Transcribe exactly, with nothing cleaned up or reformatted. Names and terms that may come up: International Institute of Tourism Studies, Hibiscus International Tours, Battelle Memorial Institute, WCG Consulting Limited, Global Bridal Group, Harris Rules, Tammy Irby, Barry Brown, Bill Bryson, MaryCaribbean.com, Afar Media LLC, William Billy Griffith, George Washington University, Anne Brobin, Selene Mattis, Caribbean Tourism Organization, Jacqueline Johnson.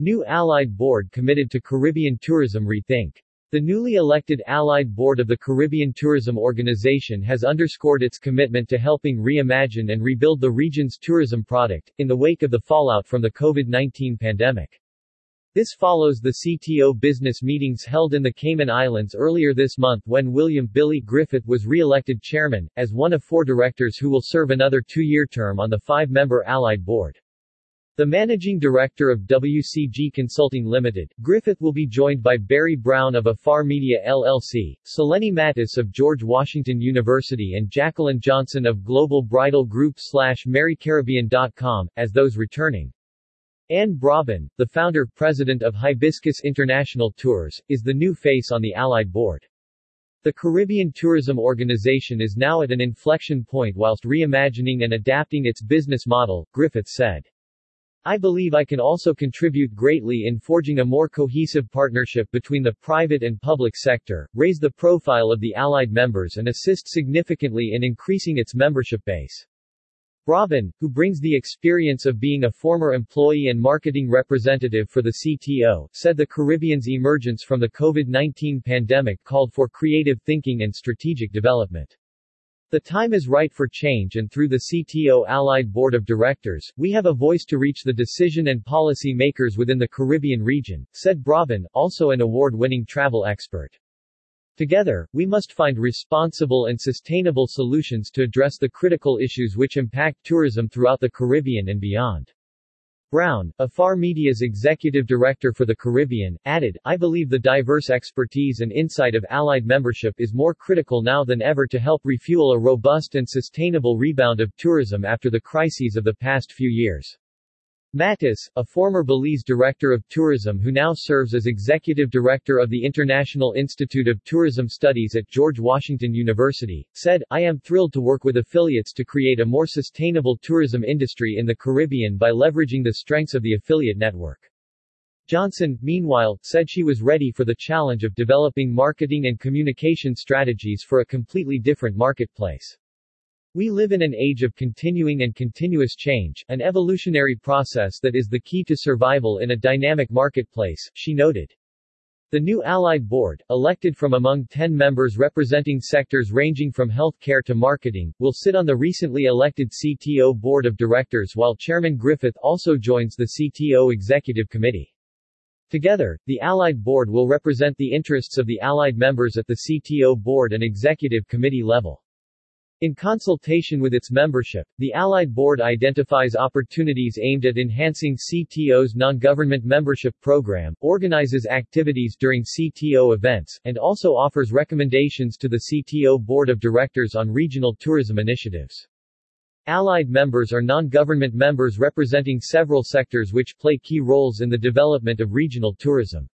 New Allied Board committed to Caribbean tourism rethink. The newly elected Allied Board of the Caribbean Tourism Organization has underscored its commitment to helping reimagine and rebuild the region's tourism product, in the wake of the fallout from the COVID nineteen pandemic. This follows the C T O business meetings held in the Cayman Islands earlier this month when William Billy Griffith was re-elected chairman, as one of four directors who will serve another two-year term on the five-member Allied Board. The managing director of W C G Consulting Limited, Griffith will be joined by Barry Brown of Afar Media L L C, Selene Mattis of George Washington University and Jacqueline Johnson of Global Bridal Group slash Mary Caribbean dot com, as those returning. Anne Brobin, the founder, president of Hibiscus International Tours, is the new face on the Allied Board. The Caribbean Tourism Organization is now at an inflection point whilst reimagining and adapting its business model, Griffith said. I believe I can also contribute greatly in forging a more cohesive partnership between the private and public sector, raise the profile of the Allied members and assist significantly in increasing its membership base. Brobin, who brings the experience of being a former employee and marketing representative for the C T O, said the Caribbean's emergence from the COVID nineteen pandemic called for creative thinking and strategic development. The time is right for change, and through the C T O Allied Board of Directors, we have a voice to reach the decision and policy makers within the Caribbean region, said Brobin, also an award-winning travel expert. Together, we must find responsible and sustainable solutions to address the critical issues which impact tourism throughout the Caribbean and beyond. Brown, Afar Media's executive director for the Caribbean, added, I believe the diverse expertise and insight of Allied membership is more critical now than ever to help refuel a robust and sustainable rebound of tourism after the crises of the past few years. Mattis, a former Belize director of tourism who now serves as executive director of the International Institute of Tourism Studies at George Washington University, said, I am thrilled to work with affiliates to create a more sustainable tourism industry in the Caribbean by leveraging the strengths of the affiliate network. Johnson, meanwhile, said she was ready for the challenge of developing marketing and communication strategies for a completely different marketplace. We live in an age of continuing and continuous change, an evolutionary process that is the key to survival in a dynamic marketplace, she noted. The new Allied Board, elected from among ten members representing sectors ranging from healthcare to marketing, will sit on the recently elected C T O Board of Directors while Chairman Griffith also joins the C T O Executive Committee. Together, the Allied Board will represent the interests of the Allied members at the C T O Board and Executive Committee level. In consultation with its membership, the Allied Board identifies opportunities aimed at enhancing C T O's non-government membership program, organizes activities during C T O events, and also offers recommendations to the C T O Board of Directors on regional tourism initiatives. Allied members are non-government members representing several sectors which play key roles in the development of regional tourism.